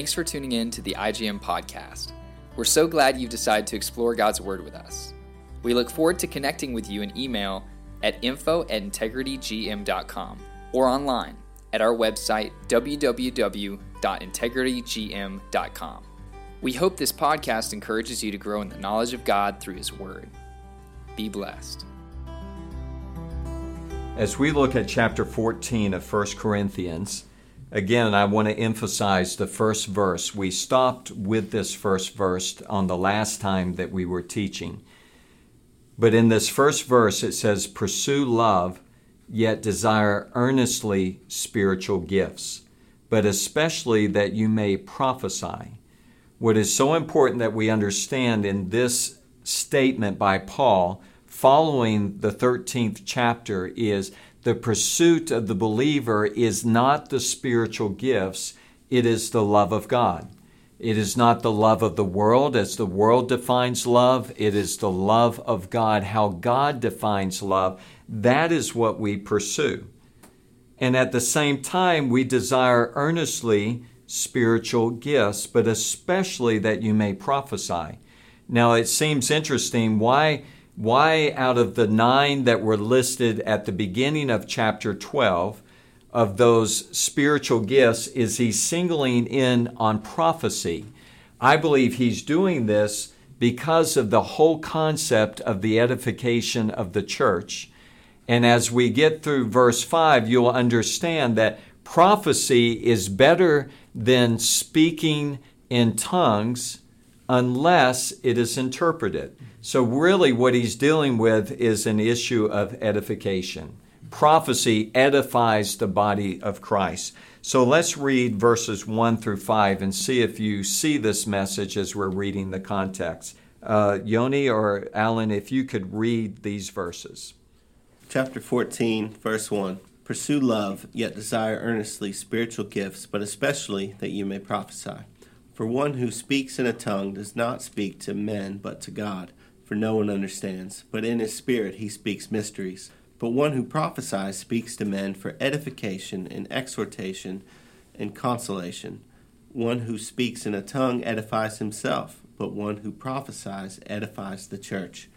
Thanks for tuning in to the IGM podcast. We're so glad you've decided to explore God's Word with us. We look forward to connecting with you in email at info@integritygm.com or online at our website, www.integritygm.com. We hope this podcast encourages you to grow in the knowledge of God through His Word. Be blessed. As we look at chapter 14 of 1 Corinthians, again, I want to emphasize the first verse. We stopped with this first verse on the last time that we were teaching. But in this first verse, it says, "Pursue love, yet desire earnestly spiritual gifts, but especially that you may prophesy." What is so important that we understand in this statement by Paul, following the 13th chapter, is the pursuit of the believer is not the spiritual gifts, it is the love of God. It is not the love of the world as the world defines love, it is the love of God, how God defines love. That is what we pursue. And at the same time, we desire earnestly spiritual gifts, but especially that you may prophesy. Now, it seems interesting why out of the 9 that were listed at the beginning of chapter 12, of those spiritual gifts, is he singling in on prophecy? I believe he's doing this because of the whole concept of the edification of the church. And as we get through verse 5, you'll understand that prophecy is better than speaking in tongues unless it is interpreted. So really what he's dealing with is an issue of edification. Prophecy edifies the body of Christ. So let's read verses 1 through 5 and see if you see this message as we're reading the context. Yoni or Alan, if you could read these verses. Chapter 14, verse 1. "Pursue love, yet desire earnestly spiritual gifts, but especially that you may prophesy. For one who speaks in a tongue does not speak to men, but to God, for no one understands, but in his spirit he speaks mysteries. But one who prophesies speaks to men for edification and exhortation and consolation. One who speaks in a tongue edifies himself, but one who prophesies edifies the church.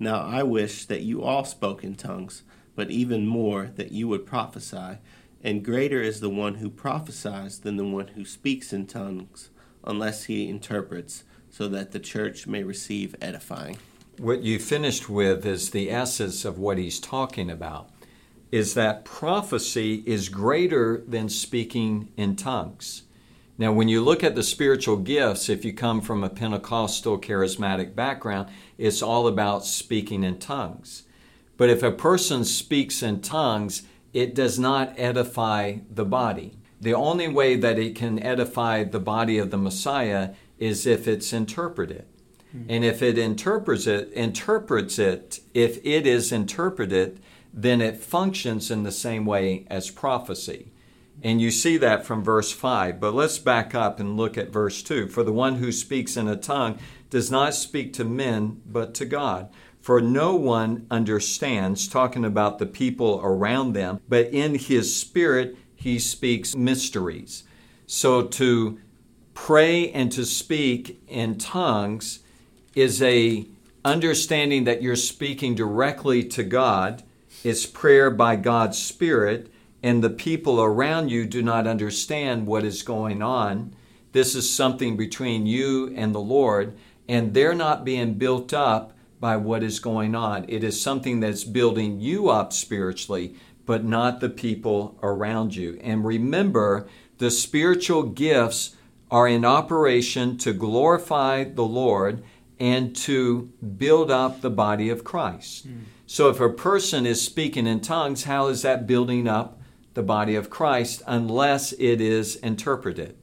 Now I wish that you all spoke in tongues, but even more that you would prophesy. And greater is the one who prophesies than the one who speaks in tongues, unless he interprets, so that the church may receive edifying." What you finished with is the essence of what he's talking about, is that prophecy is greater than speaking in tongues. Now, when you look at the spiritual gifts, if you come from a Pentecostal charismatic background, it's all about speaking in tongues. But if a person speaks in tongues, it does not edify the body. The only way that it can edify the body of the Messiah is if it's interpreted. And if it interprets it, then it functions in the same way as prophecy. And you see that from verse 5. But let's back up and look at verse 2. "For the one who speaks in a tongue does not speak to men, but to God. For no one understands," talking about the people around them, "but in his spirit he speaks mysteries." So to pray and to speak in tongues is a understanding that you're speaking directly to God. It's prayer by God's Spirit, and the people around you do not understand what is going on. This is something between you and the Lord, and they're not being built up by what is going on. It is something that's building you up spiritually, but not the people around you. And remember, the spiritual gifts are in operation to glorify the Lord and to build up the body of Christ. So if a person is speaking in tongues, how is that building up the body of Christ unless it is interpreted?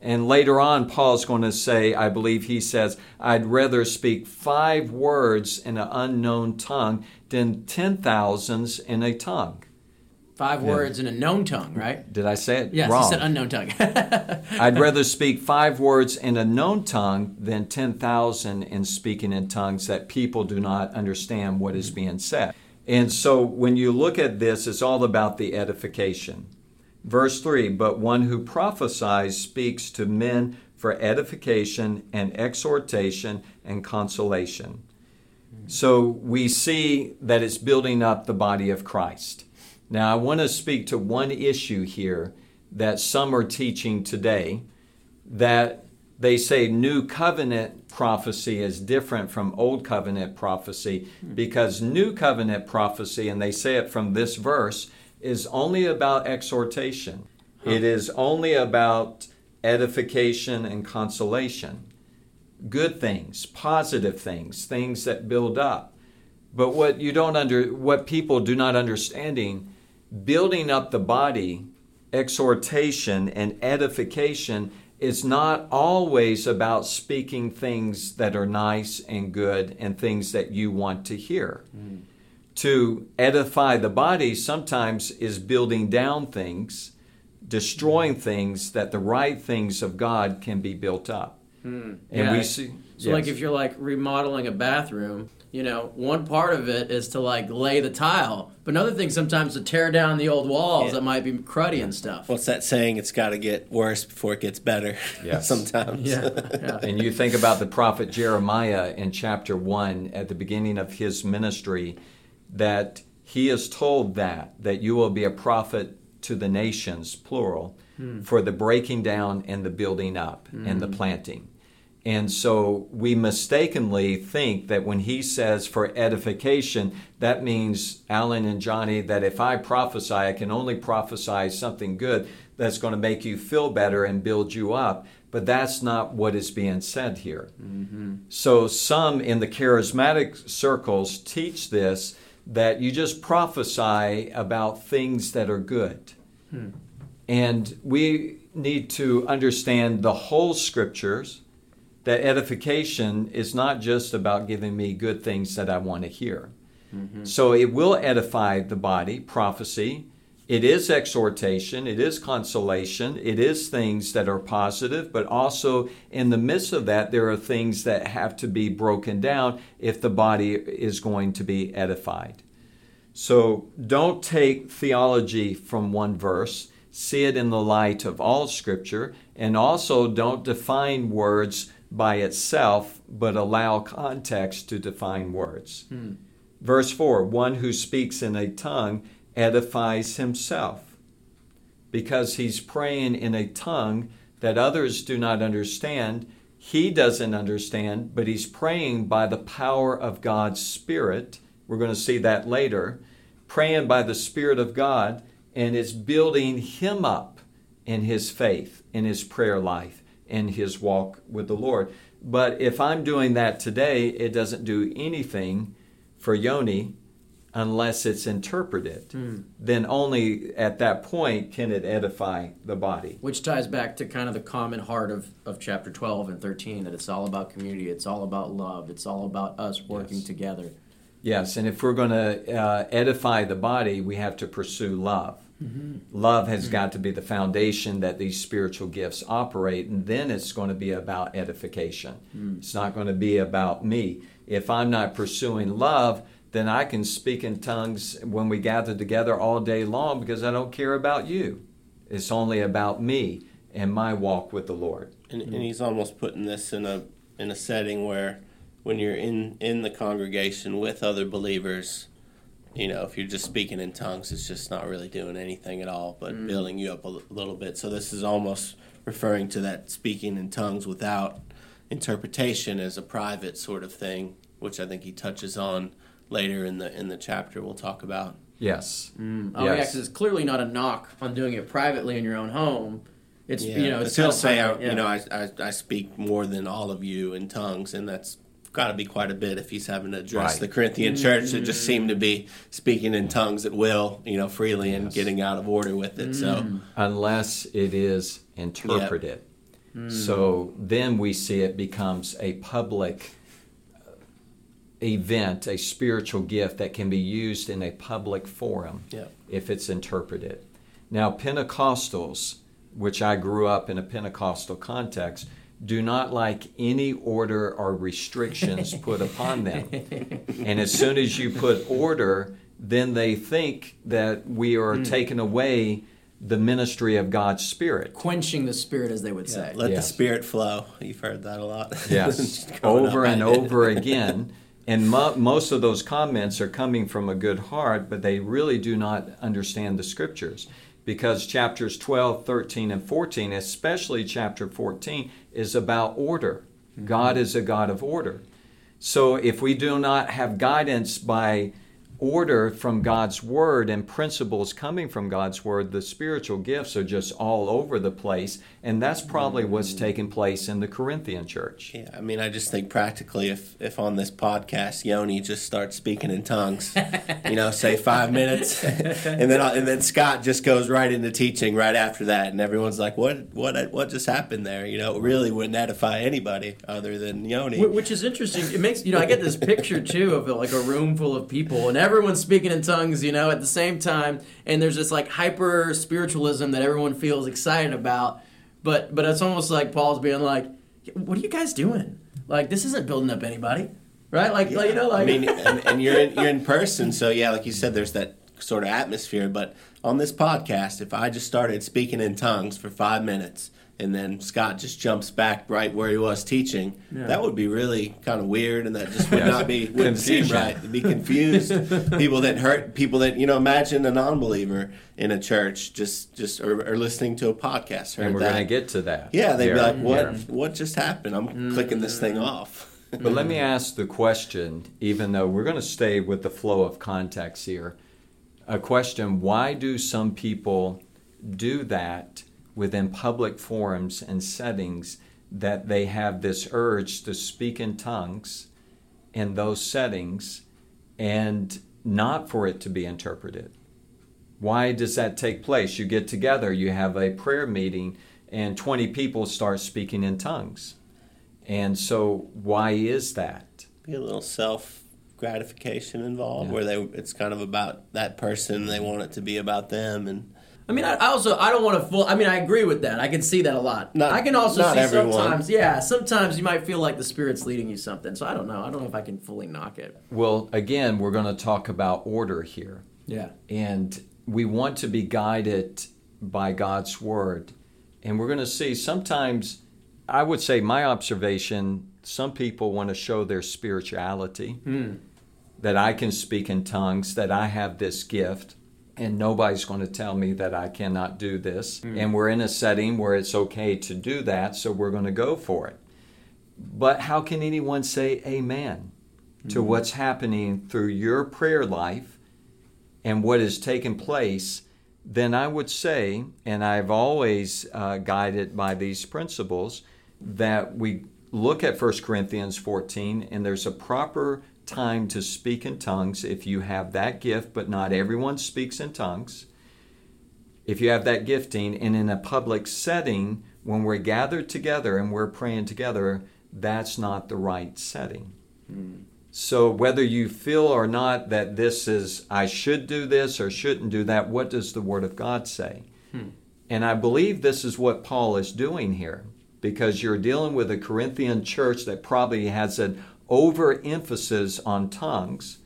And later on, Paul's going to say, I believe he says, "I'd rather speak 5 words in an unknown tongue than 10,000 in a tongue." 5 words in a known tongue, right? Did I say it wrong? Yes, you said unknown tongue. "I'd rather speak 5 words in a known tongue than 10,000 in speaking in tongues that people do not understand what is being said." And so when you look at this, it's all about the edification. Verse 3, but one who prophesies speaks to men for edification and exhortation and consolation. So we see that it's building up the body of Christ. Now, I want to speak to one issue here that some are teaching today, that they say New Covenant prophecy is different from Old Covenant prophecy, because New Covenant prophecy, and they say it from this verse, is only about exhortation. It is only about edification and consolation. Good things, positive things, things that build up. But what people do not understanding, building up the body, exhortation and edification is not always about speaking things that are nice and good and things that you want to hear. Mm. To edify the body sometimes is building down things, destroying things, that the right things of God can be built up. Mm. And we see, so yes. Like if you're like remodeling a bathroom, you know, one part of it is to like lay the tile, but another thing sometimes to tear down the old walls that might be cruddy and stuff. What's that saying? It's got to get worse before it gets better. Yes. Sometimes. Yeah. Yeah. And you think about the prophet Jeremiah in chapter 1 at the beginning of his ministry, that he is told that you will be a prophet to the nations, plural, for the breaking down and the building up and the planting. And so we mistakenly think that when he says for edification, that means, Alan and Johnny, that if I prophesy, I can only prophesy something good that's going to make you feel better and build you up. But that's not what is being said here. Mm-hmm. So some in the charismatic circles teach this, that you just prophesy about things that are good. Hmm. And we need to understand the whole scriptures, that edification is not just about giving me good things that I want to hear. Mm-hmm. So it will edify the body, prophecy. It is exhortation. It is consolation. It is things that are positive, but also in the midst of that, there are things that have to be broken down if the body is going to be edified. So don't take theology from one verse. See it in the light of all Scripture, and also don't define words by itself, but allow context to define words. Mm. Verse 4, one who speaks in a tongue edifies himself, because he's praying in a tongue that others do not understand. He doesn't understand, but he's praying by the power of God's Spirit. We're going to see that later. Praying by the Spirit of God, and it's building him up in his faith, in his prayer life, in his walk with the Lord. But if I'm doing that today, it doesn't do anything for Yoni unless it's interpreted. Mm. Then only at that point can it edify the body. Which ties back to kind of the common heart of chapter 12 and 13, that it's all about community, it's all about love, it's all about us working together. Yes, and if we're going to edify the body, we have to pursue love. Mm-hmm. Love has got to be the foundation that these spiritual gifts operate, and then it's going to be about edification. Mm. It's not going to be about me. If I'm not pursuing love, then I can speak in tongues when we gather together all day long, because I don't care about you. It's only about me and my walk with the Lord. And he's almost putting this in a setting where when you're in the congregation with other believers, you know, if you're just speaking in tongues, it's just not really doing anything at all, but building you up a little bit. So this is almost referring to that speaking in tongues without interpretation as a private sort of thing, which I think he touches on later in the chapter we'll talk about. Yes. Mm. Oh, yes. Yeah, 'cause it's clearly not a knock on doing it privately in your own home. It's, you know, it's still say, I speak more than all of you in tongues, and that's got to be quite a bit if he's having to address the Corinthian church that just seemed to be speaking in tongues at will, you know, freely and getting out of order with it. So unless it is interpreted, so then we see it becomes a public event, a spiritual gift that can be used in a public forum if it's interpreted. Now, Pentecostals, which I grew up in a Pentecostal context, do not like any order or restrictions put upon them. And as soon as you put order, then they think that we are taking away the ministry of God's Spirit. Quenching the Spirit, as they would say. Let the Spirit flow. You've heard that a lot. Yes, over and over again. And most of those comments are coming from a good heart, but they really do not understand the Scriptures. Because chapters 12, 13, and 14, especially chapter 14, is about order. God is a God of order. So if we do not have guidance by order from God's Word and principles coming from God's Word, the spiritual gifts are just all over the place, and that's probably what's taking place in the Corinthian church. Yeah, I mean, I just think practically if on this podcast Yoni just starts speaking in tongues, you know, say 5 minutes, and then Scott just goes right into teaching right after that, and everyone's like, what just happened there? You know, it really wouldn't edify anybody other than Yoni. Which is interesting. It makes, you know, I get this picture too of like a room full of people, and everyone's speaking in tongues, you know, at the same time, and there's this like hyper spiritualism that everyone feels excited about, but it's almost like Paul's being like, what are you guys doing? Like, this isn't building up anybody, right? Like you know, like I mean, and you're in person, so yeah, like you said, there's that sort of atmosphere. But on this podcast, if I just started speaking in tongues for 5 minutes, and then Scott just jumps back right where he was teaching, that would be really kind of weird, and that just would not be, wouldn't seem right. It'd be confused. People that hurt, people that, you know, imagine a non-believer in a church just or listening to a podcast. And we're going to get to that. Yeah, they'd be like, what just happened? I'm clicking this thing off. But let me ask the question, even though we're going to stay with the flow of context here, a question, why do some people do that within public forums and settings, that they have this urge to speak in tongues in those settings and not for it to be interpreted? Why does that take place? You get together, you have a prayer meeting, and 20 people start speaking in tongues. And so why is that? Be a little self-gratification involved, where it's kind of about that person, they want it to be about them, and I mean, I don't want to I mean, I agree with that. I can see that a lot. I can also see everyone. Sometimes you might feel like the Spirit's leading you something. So I don't know. I don't know if I can fully knock it. Well, again, we're going to talk about order here. Yeah. And we want to be guided by God's Word. And we're going to see sometimes, I would say my observation, some people want to show their spirituality, that I can speak in tongues, that I have this gift, and nobody's going to tell me that I cannot do this. And we're in a setting where it's okay to do that, so we're going to go for it. But how can anyone say amen to what's happening through your prayer life and what is taking place? Then I would say, and I've always guided by these principles, that we look at 1 Corinthians 14, and there's a proper time to speak in tongues if you have that gift, but not everyone speaks in tongues. If you have that gifting, and in a public setting, when we're gathered together and we're praying together, that's not the right setting. So whether you feel or not that this is, I should do this or shouldn't do that, what does the Word of God say? And I believe this is what Paul is doing here, because you're dealing with a Corinthian church that probably has an overemphasis on tongues,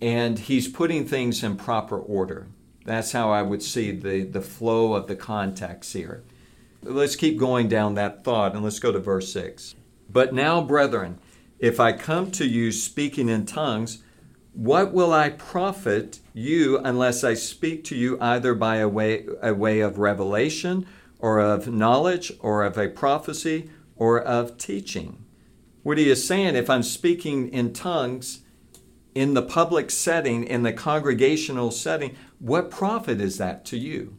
and he's putting things in proper order. That's how I would see the flow of the context here. Let's keep going down that thought, and let's go to verse 6. But now, brethren, if I come to you speaking in tongues, what will I profit you unless I speak to you either by a way of revelation, or of knowledge, or of a prophecy, or of teaching? What he is saying, if I'm speaking in tongues in the public setting, in the congregational setting, what profit is that to you?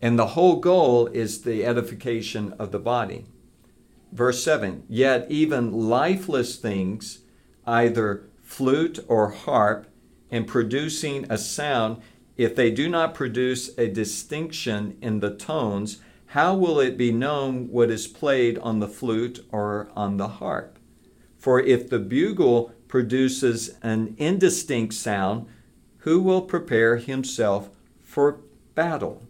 And the whole goal is the edification of the body. Verse 7, yet even lifeless things, either flute or harp, and producing a sound, if they do not produce a distinction in the tones, how will it be known what is played on the flute or on the harp? For if the bugle produces an indistinct sound, who will prepare himself for battle?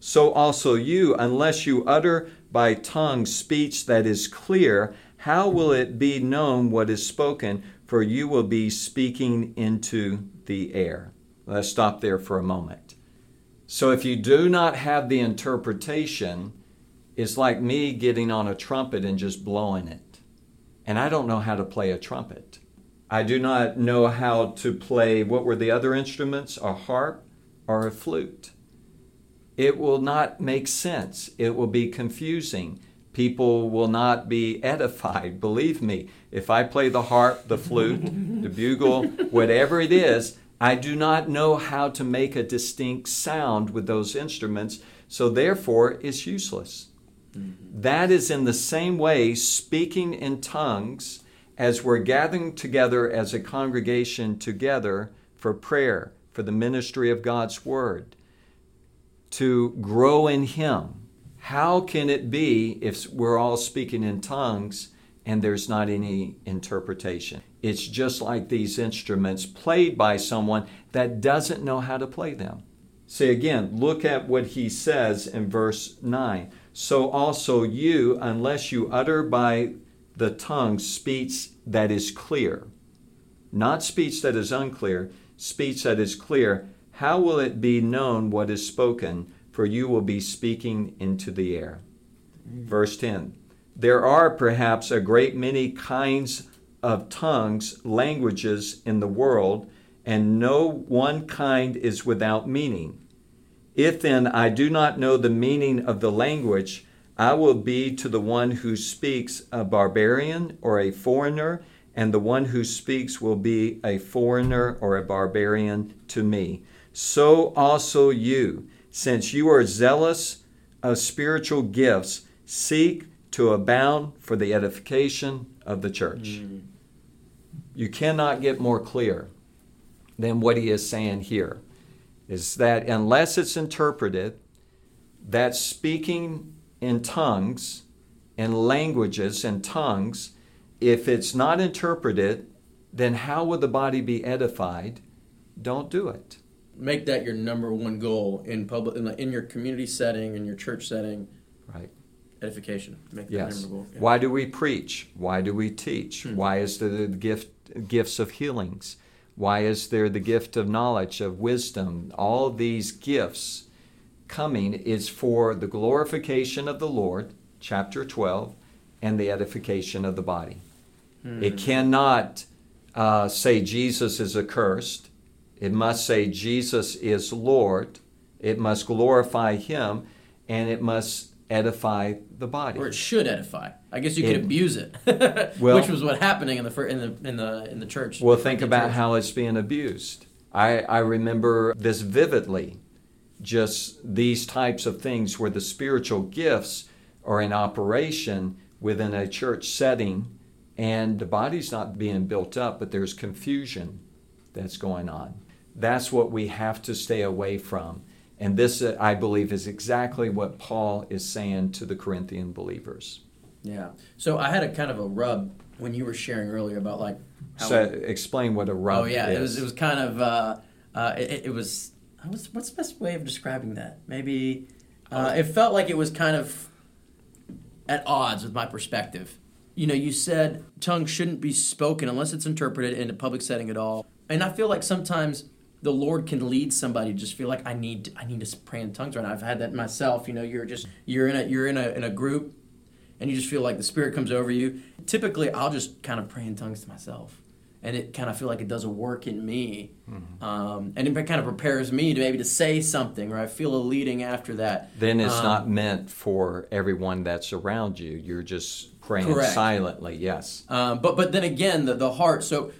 So also you, unless you utter by tongue speech that is clear, how will it be known what is spoken? For you will be speaking into the air. Let's stop there for a moment. So if you do not have the interpretation, it's like me getting on a trumpet and just blowing it. And I don't know how to play a trumpet. I do not know how to play, what were the other instruments? A harp or a flute. It will not make sense. It will be confusing. People will not be edified. Believe me, if I play the harp, the flute, the bugle, whatever it is, I do not know how to make a distinct sound with those instruments. So therefore, it's useless. Mm-hmm. That is in the same way speaking in tongues as we're gathering together as a congregation together for prayer, for the ministry of God's word, to grow in Him. How can it be if we're all speaking in tongues and there's not any interpretation? It's just like these instruments played by someone that doesn't know how to play them. See, again, look at what he says in verse 9. So also you, unless you utter by the tongue speech that is clear, not speech that is unclear, speech that is clear, how will it be known what is spoken? For you will be speaking into the air. Verse 10. There are perhaps a great many kinds of tongues, languages in the world, and no one kind is without meaning. If then I do not know the meaning of the language, I will be to the one who speaks a barbarian or a foreigner, and the one who speaks will be a foreigner or a barbarian to me. So also you, since you are zealous of spiritual gifts, seek to abound for the edification of the church. Mm. You cannot get more clear than what he is saying here, is that unless it's interpreted, that speaking in tongues, in languages and tongues, if it's not interpreted, then how will the body be edified? Don't do it. Make that your number one goal in public, in your community setting, in your church setting. Right. Edification. Make that yes. memorable. Yeah. Why do we preach? Why do we teach? Hmm. Why is there the gifts of healings? Why is there the gift of knowledge, of wisdom? All these gifts coming is for the glorification of the Lord, chapter 12, and the edification of the body. Hmm. It cannot say Jesus is accursed. It must say Jesus is Lord. It must glorify Him, and it must edify the body, or it should edify. I guess you could abuse it, well, which was what happening in the church. Well, think about church. How it's being abused. I remember this vividly. Just these types of things where the spiritual gifts are in operation within a church setting, and the body's not being built up, but there's confusion that's going on. That's what we have to stay away from. And this, I believe, is exactly what Paul is saying to the Corinthian believers. Yeah. So I had a kind of a rub when you were sharing earlier about like... explain what a rub is. Oh, yeah. Is. It was kind of... It was... What's the best way of describing that? Maybe... It felt like it was kind of at odds with my perspective. You know, you said tongues shouldn't be spoken unless it's interpreted in a public setting at all. And I feel like sometimes... the Lord can lead somebody to just feel like I need to pray in tongues right now. I've had that myself. You know, you're in a group, and you just feel like the Spirit comes over you. Typically, I'll just kind of pray in tongues to myself, and it kind of feel like it does a work in me, mm-hmm. And it kind of prepares me to maybe to say something, or I feel a leading after that. Then it's not meant for everyone that's around you. You're just praying correct. Silently. Yes. But then again, the heart. So,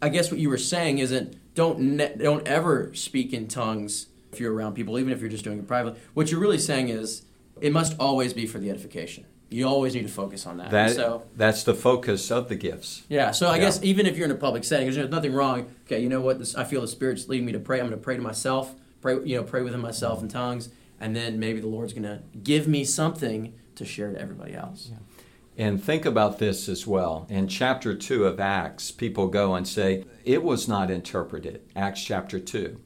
I guess what you were saying isn't. Don't ever speak in tongues if you're around people, even if you're just doing it privately. What you're really saying is it must always be for the edification. You always need to focus on that. That's the focus of the gifts. Yeah, so I guess even if you're in a public setting, there's nothing wrong. Okay, you know what? I feel the Spirit's leading me to pray. I'm going to pray to myself, pray within myself in tongues, and then maybe the Lord's going to give me something to share to everybody else. Yeah. And think about this as well. In chapter 2 of Acts, people go and say, it was not interpreted, Acts chapter 2.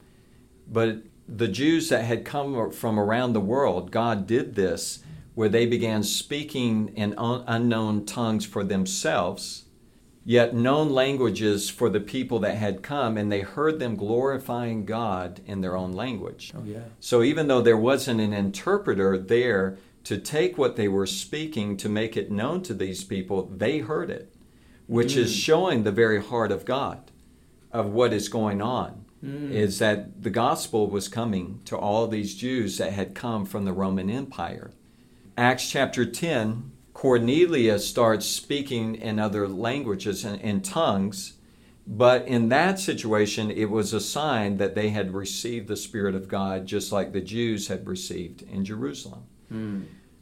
But the Jews that had come from around the world, God did this, where they began speaking in unknown tongues for themselves. yet known languages for the people that had come, and they heard them glorifying God in their own language. Oh, yeah. So even though there wasn't an interpreter there to take what they were speaking to make it known to these people, they heard it, which is showing the very heart of God, of what is going on, is that the gospel was coming to all these Jews that had come from the Roman Empire. Acts chapter 10, Cornelius starts speaking in other languages and in tongues, but in that situation, it was a sign that they had received the Spirit of God, just like the Jews had received in Jerusalem.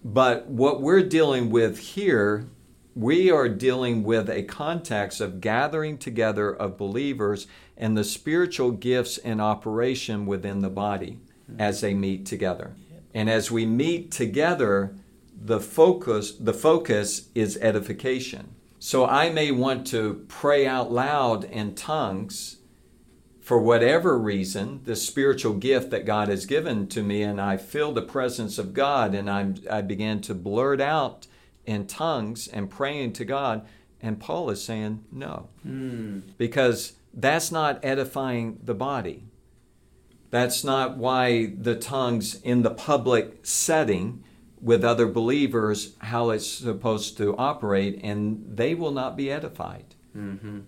But what we're dealing with here, we are dealing with a context of gathering together of believers and the spiritual gifts in operation within the body as they meet together. And as we meet together, the focus is edification. So I may want to pray out loud in tongues for whatever reason, the spiritual gift that God has given to me, and I feel the presence of God, and I begin to blurt out in tongues and praying to God. And Paul is saying no, because that's not edifying the body. That's not why the tongues in the public setting with other believers, how it's supposed to operate, and they will not be edified. Mm-hmm.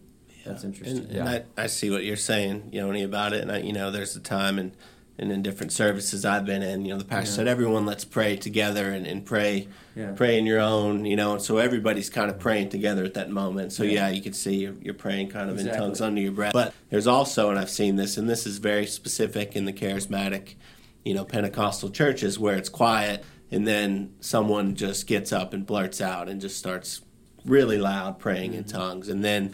Yeah. That's interesting. And I see what you're saying, Yoni, about it. And, there's a time and in different services I've been in, the pastor said, everyone, let's pray together and pray in your own, and so everybody's kind of praying together at that moment. So, you could see you're praying kind of in tongues under your breath. But there's also, and I've seen this, and this is very specific in the charismatic, Pentecostal churches where it's quiet, and then someone just gets up and blurts out and just starts really loud praying in tongues. And then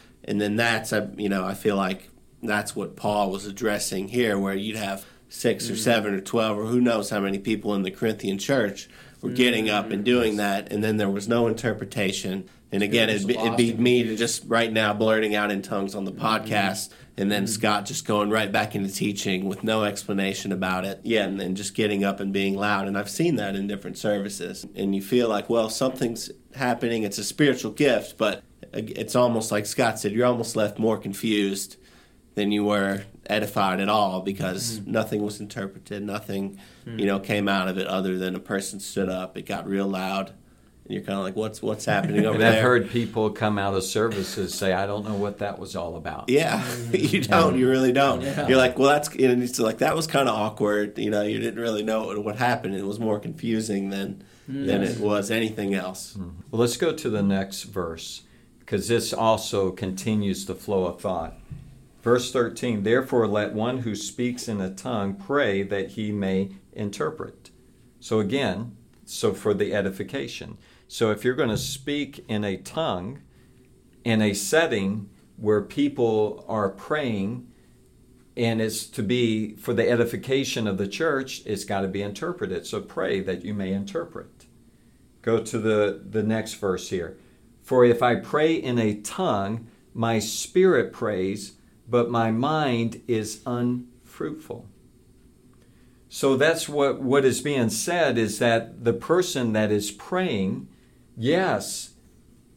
that's, I feel like that's what Paul was addressing here, where you'd have 6 or 7 or 12 or who knows how many people in the Corinthian church were getting up and doing that, and then there was no interpretation. And again, it'd be me to just right now blurting out in tongues on the podcast, and then Scott just going right back into teaching with no explanation about it. Yeah, and then just getting up and being loud. And I've seen that in different services. And you feel like, well, something's happening. It's a spiritual gift, but it's almost like Scott said, you're almost left more confused than you were edified at all, because nothing was interpreted, nothing, came out of it other than a person stood up, it got real loud. And you're kind of like, what's happening over there? And I've heard people come out of services say, I don't know what that was all about. Yeah, you don't. You really don't. Yeah. You're like, well, that was kind of awkward. You didn't really know what happened. It was more confusing than it was anything else. Mm-hmm. Well, let's go to the next verse, because this also continues the flow of thought. Verse 13, therefore let one who speaks in a tongue pray that he may interpret. So again, for the edification. So if you're going to speak in a tongue, in a setting where people are praying, and it's to be for the edification of the church, it's got to be interpreted. So pray that you may interpret. Go to the next verse here. For if I pray in a tongue, my spirit prays, but my mind is unfruitful. So that's what is being said, is that the person that is praying, yes,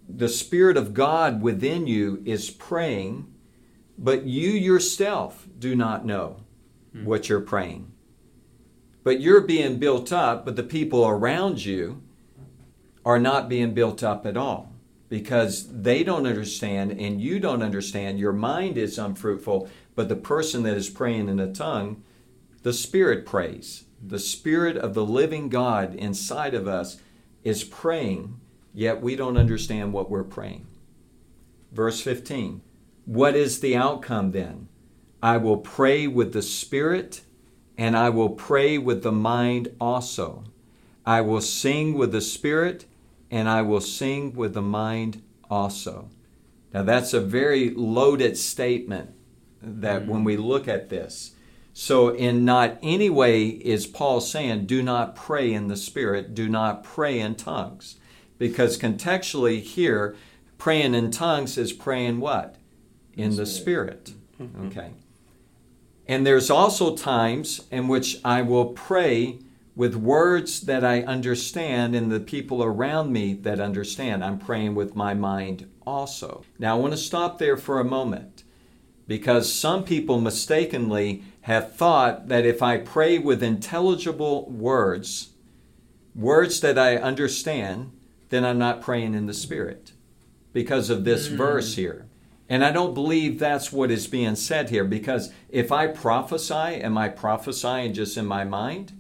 the Spirit of God within you is praying, but you yourself do not know what you're praying. But you're being built up, but the people around you are not being built up at all, because they don't understand and you don't understand. Your mind is unfruitful, but the person that is praying in a tongue, the Spirit prays. The Spirit of the living God inside of us is praying, yet we don't understand what we're praying. Verse 15, what is the outcome then? I will pray with the Spirit, and I will pray with the mind also. I will sing with the Spirit, and I will sing with the mind also. Now that's a very loaded statement that when we look at this. So in not any way is Paul saying, do not pray in the Spirit, do not pray in tongues. Because contextually here, praying in tongues is praying what? In the Spirit. Okay. And there's also times in which I will pray with words that I understand and the people around me that understand. I'm praying with my mind also. Now, I want to stop there for a moment because some people mistakenly have thought that if I pray with intelligible words, words that I understand, then I'm not praying in the Spirit because of this verse here. And I don't believe that's what is being said here, because if I prophesy, am I prophesying just in my mind?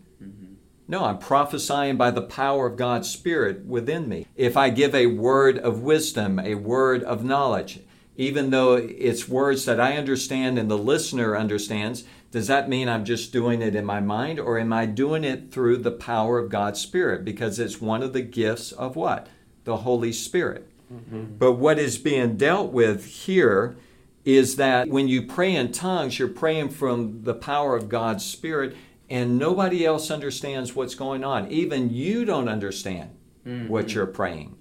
No, I'm prophesying by the power of God's Spirit within me. If I give a word of wisdom, a word of knowledge, even though it's words that I understand and the listener understands, does that mean I'm just doing it in my mind, or am I doing it through the power of God's Spirit? Because it's one of the gifts of what? The Holy Spirit. Mm-hmm. But what is being dealt with here is that when you pray in tongues, you're praying from the power of God's Spirit, and nobody else understands what's going on. Even you don't understand what you're praying.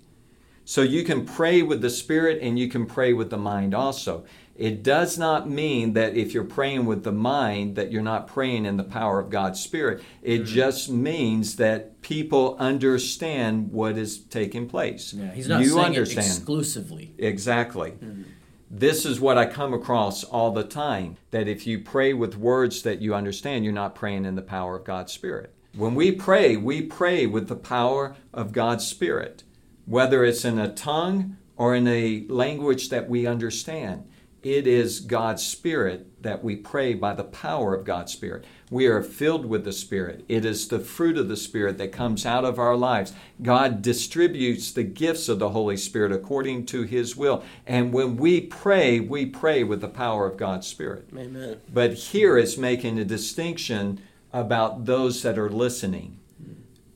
So you can pray with the Spirit and you can pray with the mind also. It does not mean that if you're praying with the mind that you're not praying in the power of God's Spirit. It just means that people understand what is taking place. Yeah, he's not saying it exclusively. Exactly. Mm-hmm. This is what I come across all the time, that if you pray with words that you understand, you're not praying in the power of God's Spirit. When we pray with the power of God's Spirit, whether it's in a tongue or in a language that we understand. It is God's Spirit that we pray by the power of God's Spirit. We are filled with the Spirit. It is the fruit of the Spirit that comes out of our lives. God distributes the gifts of the Holy Spirit according to His will. And when we pray with the power of God's Spirit. Amen. But here it's making a distinction about those that are listening.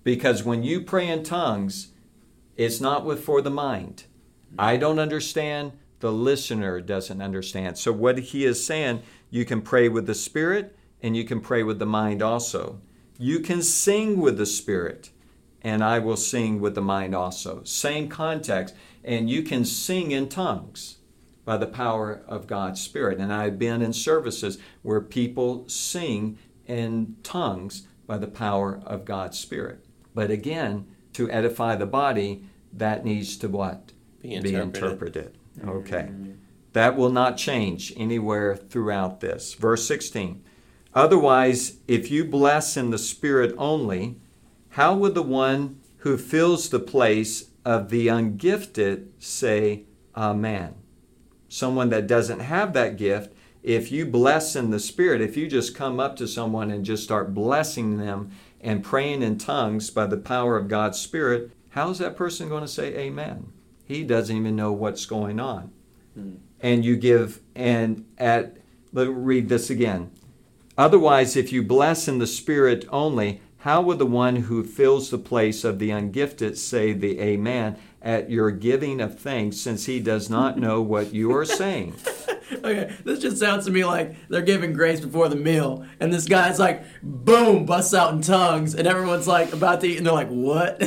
Because when you pray in tongues, it's not for the mind. I don't understand. The listener doesn't understand. So what he is saying, you can pray with the Spirit and you can pray with the mind also. You can sing with the Spirit and I will sing with the mind also. Same context. And you can sing in tongues by the power of God's Spirit. And I've been in services where people sing in tongues by the power of God's Spirit. But again, to edify the body, that needs to what? Be interpreted. Okay. That will not change anywhere throughout this. Verse 16. Otherwise, if you bless in the Spirit only, how would the one who fills the place of the ungifted say, Amen? Someone that doesn't have that gift, if you bless in the Spirit, if you just come up to someone and just start blessing them and praying in tongues by the power of God's Spirit, how's that person going to say Amen? He doesn't even know what's going on. And you give, let me read this again. Otherwise, if you bless in the Spirit only, how would the one who fills the place of the ungifted say the Amen at your giving of thanks, since he does not know what you are saying? Okay, this just sounds to me like they're giving grace before the meal, and this guy's like, boom, busts out in tongues, and everyone's like about to eat, and they're like, what?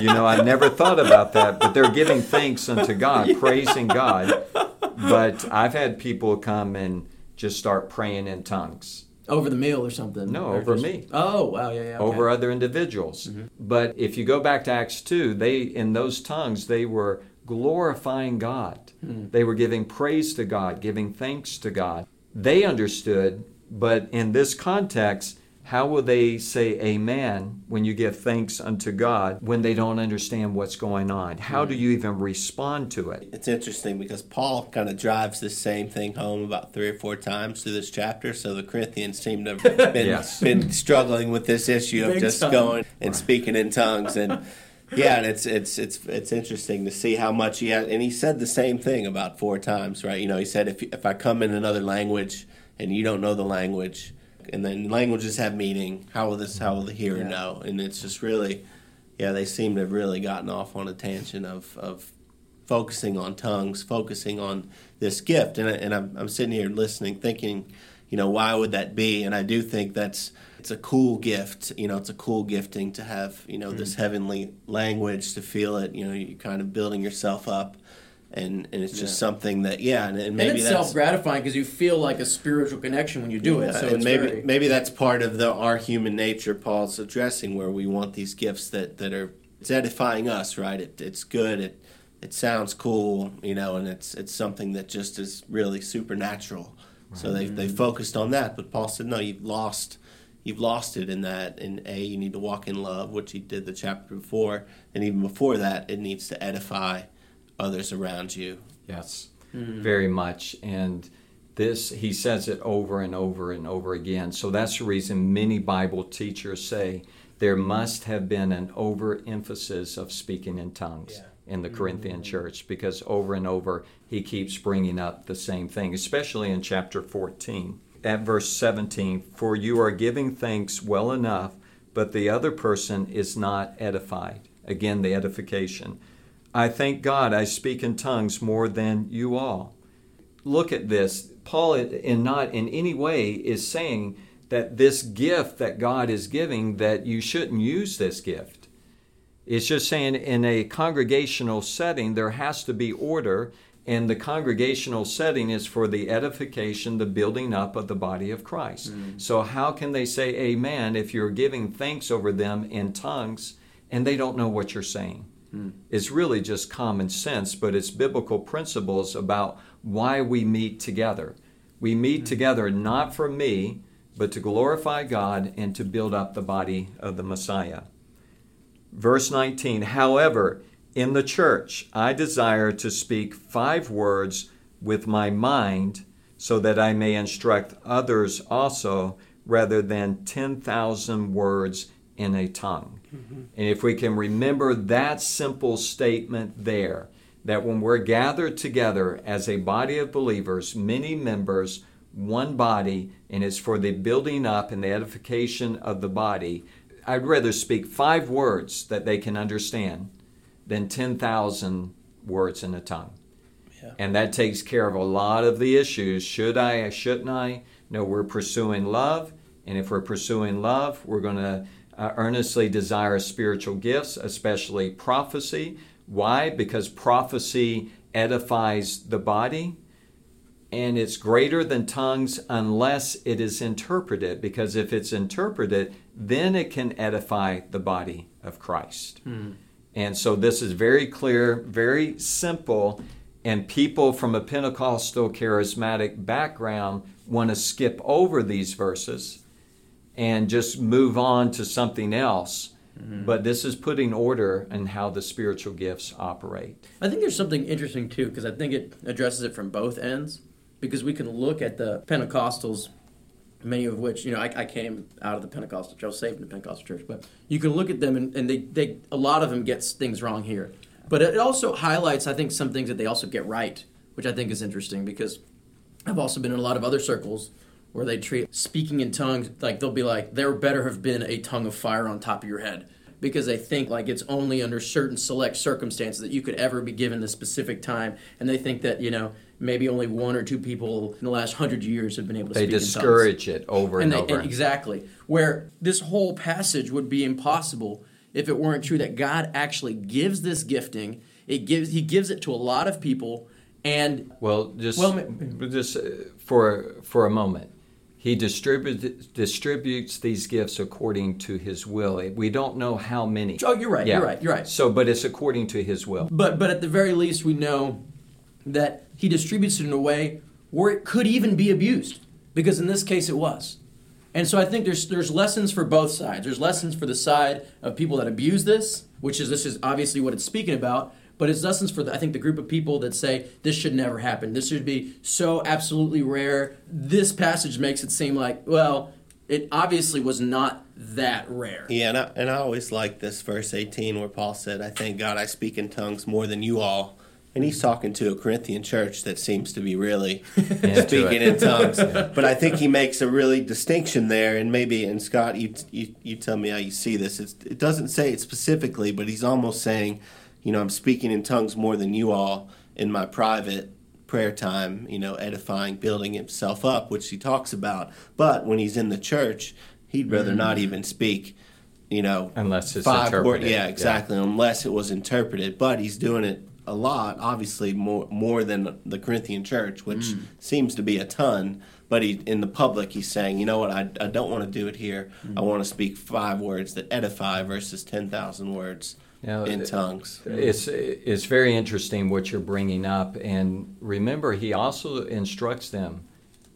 You know, I never thought about that, but they're giving thanks unto God, praising God. But I've had people come and just start praying in tongues. Over the meal or something? No, over me. Oh, wow, yeah, okay. Over other individuals. Mm-hmm. But if you go back to Acts 2, they in those tongues, they were glorifying God. Mm. They were giving praise to God, giving thanks to God. They understood, but in this context, how will they say Amen when you give thanks unto God when they don't understand what's going on? How do you even respond to it? It's interesting because Paul kind of drives this same thing home about 3 or 4 times through this chapter. So the Corinthians seem to have been, been struggling with this issue of just going and speaking in tongues. And yeah, and it's interesting to see how much he had. And he said the same thing about 4 times, right? You know, he said, if I come in another language and you don't know the language, and then languages have meaning. How will the hearer know? And it's just really, they seem to have really gotten off on a tangent of focusing on tongues, focusing on this gift. And I'm sitting here listening, thinking, why would that be? And I do think it's a cool gift. It's a cool gifting to have, this heavenly language, to feel it. You're kind of building yourself up. And it's just something that, and maybe and it's self-gratifying because you feel like a spiritual connection when you do it. So and it's maybe that's part of our human nature Paul's addressing, where we want these gifts that are, it's edifying us, right? It's good, it sounds cool, and it's something that just is really supernatural. Right. So they focused on that, but Paul said, no, you've lost it in that. And you need to walk in love, which he did the chapter before, and even before that, it needs to edify others around you. Yes, very much. And this, he says it over and over and over again. So that's the reason many Bible teachers say there must have been an overemphasis of speaking in tongues in the Corinthian church, because over and over he keeps bringing up the same thing, especially in chapter 14. At verse 17, for you are giving thanks well enough, but the other person is not edified. Again, the edification. I thank God I speak in tongues more than you all. Look at this. Paul, in not in any way, is saying that this gift that God is giving, that you shouldn't use this gift. It's just saying in a congregational setting, there has to be order, and the congregational setting is for the edification, the building up of the body of Christ. So how can they say amen if you're giving thanks over them in tongues and they don't know what you're saying? It's really just common sense, but it's biblical principles about why we meet together. We meet together not for me, but to glorify God and to build up the body of the Messiah. Verse 19, however, in the church I desire to speak 5 words with my mind, so that I may instruct others also, rather than 10,000 words in a tongue. And if we can remember that simple statement there, that when we're gathered together as a body of believers, many members, one body, and it's for the building up and the edification of the body, I'd rather speak 5 words that they can understand than 10,000 words in a tongue. Yeah. And that takes care of a lot of the issues. Should I? Shouldn't I? No, we're pursuing love. And if we're pursuing love, we're going to earnestly desire spiritual gifts, especially prophecy. Why? Because prophecy edifies the body, and it's greater than tongues unless it is interpreted, because if it's interpreted, then it can edify the body of Christ. And so this is very clear, very simple, and people from a Pentecostal charismatic background want to skip over these verses and just move on to something else. But this is putting order in how the spiritual gifts operate. I think there's something interesting, too, because I think it addresses it from both ends, because we can look at the Pentecostals, many of which, I came out of the Pentecostal church, I was saved in the Pentecostal church, but you can look at them, and they a lot of them gets things wrong here. But it also highlights, I think, some things that they also get right, which I think is interesting, because I've also been in a lot of other circles where they treat speaking in tongues, like they'll be like, there better have been a tongue of fire on top of your head, because they think like it's only under certain select circumstances that you could ever be given the specific time, and they think that, maybe only 1 or 2 people in the last 100 years have been able to speak in tongues. They discourage it over and over. Exactly. Where this whole passage would be impossible if it weren't true that God actually gives this gifting. He gives it to a lot of people, and... Well, just for a moment. He distributes these gifts according to his will. We don't know how many. Oh, you're right. So, but it's according to his will. But at the very least, we know that he distributes it in a way where it could even be abused, because in this case it was. And so I think there's lessons for both sides. There's lessons for the side of people that abuse this, which is, this is obviously what it's speaking about, but it's lessons for, I think, the group of people that say, this should never happen. This should be so absolutely rare. This passage makes it seem like, well, it obviously was not that rare. Yeah, and I always like this verse 18 where Paul said, I thank God I speak in tongues more than you all. And he's talking to a Corinthian church that seems to be really speaking in tongues. But I think he makes a really distinction there. And maybe, and Scott, you tell me how you see this. It doesn't say it specifically, but he's almost saying, I'm speaking in tongues more than you all in my private prayer time, edifying, building himself up, which he talks about. But when he's in the church, he'd rather not even speak, unless it's interpreted. Unless it was interpreted. But he's doing it a lot, obviously more than the Corinthian church, which seems to be a ton. But he, in the public, he's saying, you know what, I don't want to do it here. I want to speak 5 words that edify versus 10,000 words in tongues. It's very interesting what you're bringing up. And remember, he also instructs them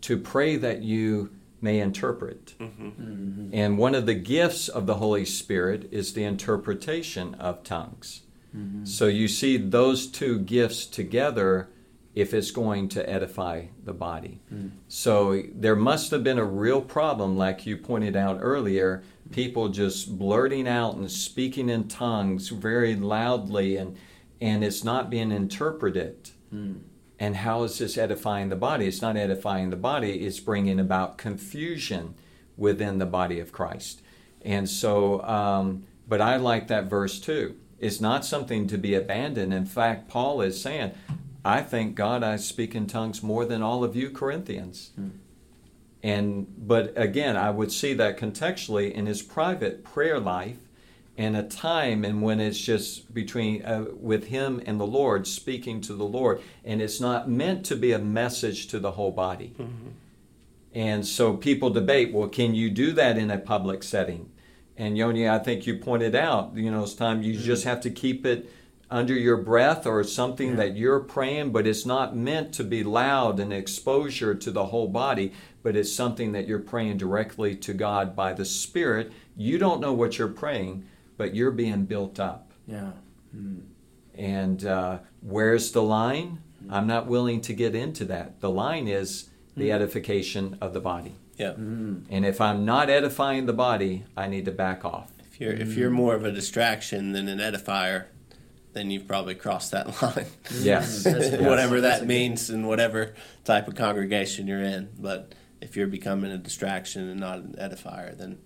to pray that you may interpret. Mm-hmm. Mm-hmm. And one of the gifts of the Holy Spirit is the interpretation of tongues. Mm-hmm. So you see those two gifts together if it's going to edify the body. Mm. So there must have been a real problem, like you pointed out earlier, people just blurting out and speaking in tongues very loudly, and it's not being interpreted. Mm. And how is this edifying the body? It's not edifying the body, it's bringing about confusion within the body of Christ. And so, but I like that verse too. It's not something to be abandoned. In fact, Paul is saying, I thank God I speak in tongues more than all of you Corinthians. Hmm. But again, I would see that contextually in his private prayer life and a time and when it's just between with him and the Lord, speaking to the Lord. And it's not meant to be a message to the whole body. Mm-hmm. And so people debate, well, can you do that in a public setting? And Yoni, I think you pointed out, you know, it's time you just have to keep it under your breath or something that you're praying, but it's not meant to be loud and exposure to the whole body, but it's something that you're praying directly to God by the Spirit. You don't know what you're praying, but you're being built up. Yeah. Mm. And where's the line? I'm not willing to get into that. The line is the edification of the body. Yeah. Mm. And if I'm not edifying the body, I need to back off. If you're more of a distraction than an edifier, then you've probably crossed that line. Yes. Whatever that means and whatever type of congregation you're in. But if you're becoming a distraction and not an edifier, then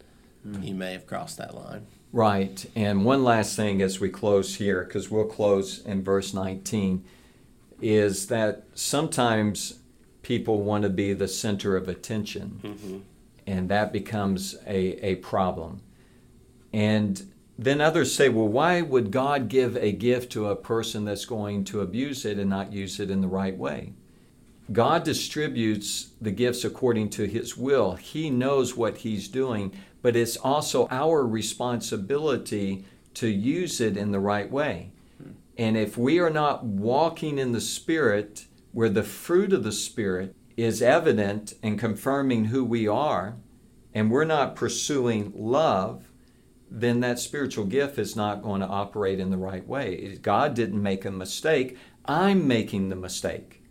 you may have crossed that line. Right. And one last thing as we close here, because we'll close in verse 19, is that sometimes people want to be the center of attention, and that becomes a problem. And then others say, well, why would God give a gift to a person that's going to abuse it and not use it in the right way? God distributes the gifts according to His will. He knows what He's doing, but it's also our responsibility to use it in the right way. And if we are not walking in the Spirit, where the fruit of the Spirit is evident and confirming who we are, and we're not pursuing love, then that spiritual gift is not going to operate in the right way. God didn't make a mistake. I'm making the mistake.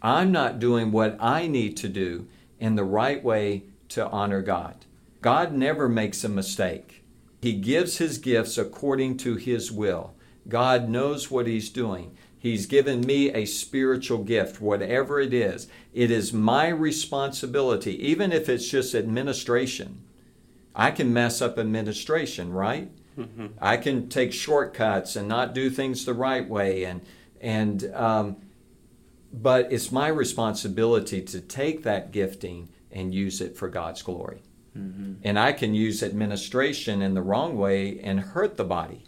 I'm not doing what I need to do in the right way to honor God. God never makes a mistake. He gives His gifts according to His will. God knows what He's doing. He's given me a spiritual gift, whatever it is. It is my responsibility, even if it's just administration. I can mess up administration, right? Mm-hmm. I can take shortcuts and not do things the right way. But it's my responsibility to take that gifting and use it for God's glory. Mm-hmm. And I can use administration in the wrong way and hurt the body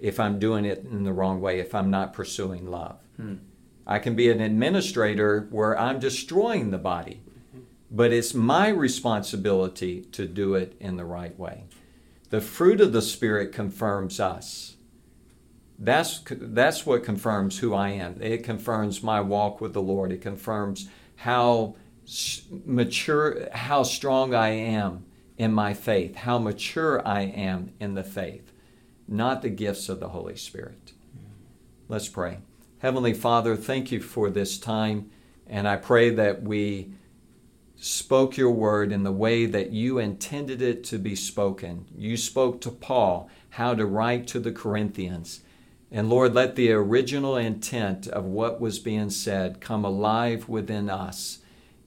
if I'm doing it in the wrong way, if I'm not pursuing love. Mm. I can be an administrator where I'm destroying the body. But it's my responsibility to do it in the right way. The fruit of the Spirit confirms us. That's what confirms who I am. It confirms my walk with the Lord. It confirms how mature, how strong I am in my faith, how mature I am in the faith, not the gifts of the Holy Spirit. Let's pray. Heavenly Father, thank you for this time, and I pray that we spoke your word in the way that you intended it to be spoken. You spoke to Paul how to write to the Corinthians. And Lord, let the original intent of what was being said come alive within us.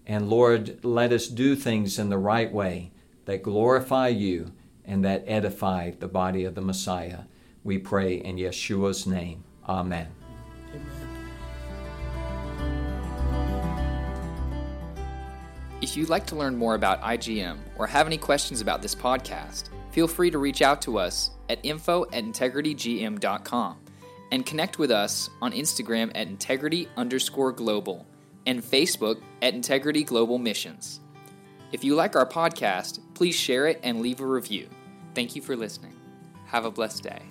And Lord, let us do things in the right way that glorify you and that edify the body of the Messiah. We pray in Yeshua's name. Amen. If you'd like to learn more about IGM or have any questions about this podcast, feel free to reach out to us at info@integritygm.com. and connect with us on Instagram at integrity_global and Facebook at Integrity Global Missions. If you like our podcast, please share it and leave a review. Thank you for listening. Have a blessed day.